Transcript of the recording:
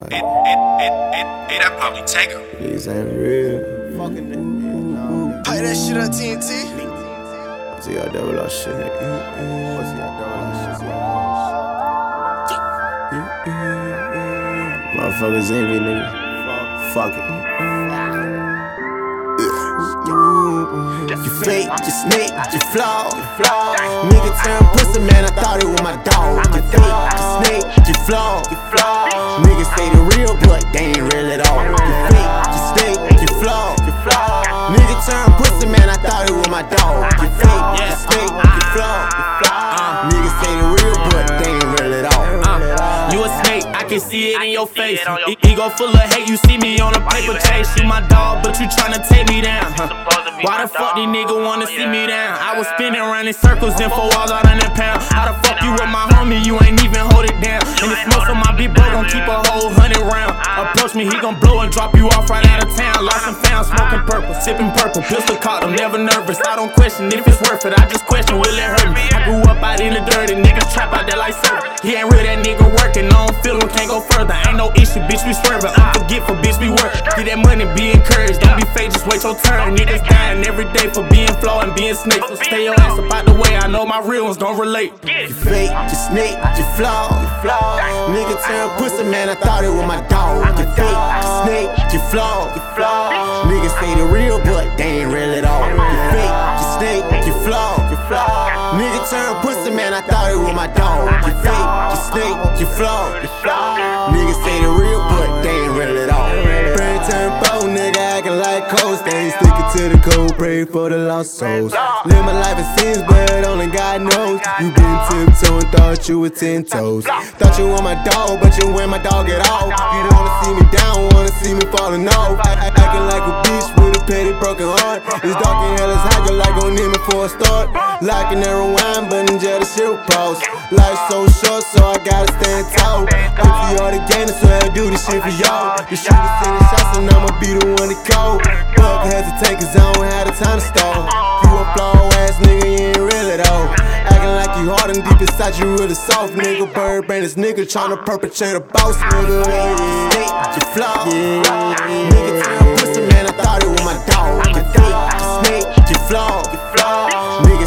Like, hey, that probably Tango. These ain't real. Fucking nigga. Play that shit on TNT. See y'all double our shit. Motherfuckers envy, nigga. Fuck it. You fake, you snake, you flaw. Nigga turn pussy, man, I thought it was my dog. You fake, you snake, you flaw. Niggas say the real, but they ain't real at all. You fake, you snake, you flaw. Nigga turn pussy, man, I thought it was my dog. You fake, you snake, you flaw. Niggas say the real, but they ain't real at all. You a snake, I can see it in your face. Ego full of hate, you see me on a paper chase. You my dog, but you tryna take me down, huh? Why the fuck these niggas wanna see me down? I was spinning around in circles and 4 hours out on that pound. How the fuck you with my homie, you ain't even hold it down. And the smoke on my big boy gon' keep a whole 100 round. Approach me, he gon' blow and drop you off right out of town. Lost and found, smoking purple, sipping purple. Pistol caught, I'm never nervous. I don't question if it's worth it, I just question, will it hurt me? I grew up out in the dirty, niggas trap out there like surf. He ain't real, that nigga working, I don't feel him, can't go further. Ain't no issue, bitch, we swerving. I'm forgetful, bitch, we work. Get that money, be encouraged, don't be fake, just wait your turn. Niggas dying every day for being flawed and being snakes. So stay your ass about the way, I know my real ones don't relate. You fake, you snake, you flaw. Nigga turn pussy, man, I thought it was my dog. You fake, you snake, you flaw. Niggas say the real, but they ain't real at all. You fake, you snake, you flaw. Nigga turn pussy, man, I thought it was my dog. You fake, you snake, you flaw. Niggas say the real, but they ain't real at all. Brain turn bold, nigga acting like cold stains. To the cold, pray for the lost souls. Live my life in sins, but only God knows. You been tiptoeing, thought you were 10 toes. Thought you were my dog, but you ain't my dog at all. You don't wanna see me down, wanna see me falling off. Acting like a bitch with a petty broken heart. It's dark and hell is hot, you're like gon' need me for a start. Like an arrow wine, but in jail the shit will pause. Life's so short, so I gotta stand tall. Empty all the game, so I do this shit for y'all. You should've seen the shots, and I'ma be the one to go. Fuck, hesitate, cause I don't have the time to stall. You a flaw ass nigga, you ain't real at all. Acting like you hard and deep inside, you really soft. Nigga, bird brain, this nigga tryna perpetrate a boss. Nigga, you flaw. Nigga, turn pussy, man, I thought it was my dog. You fake, you snake, you flaw.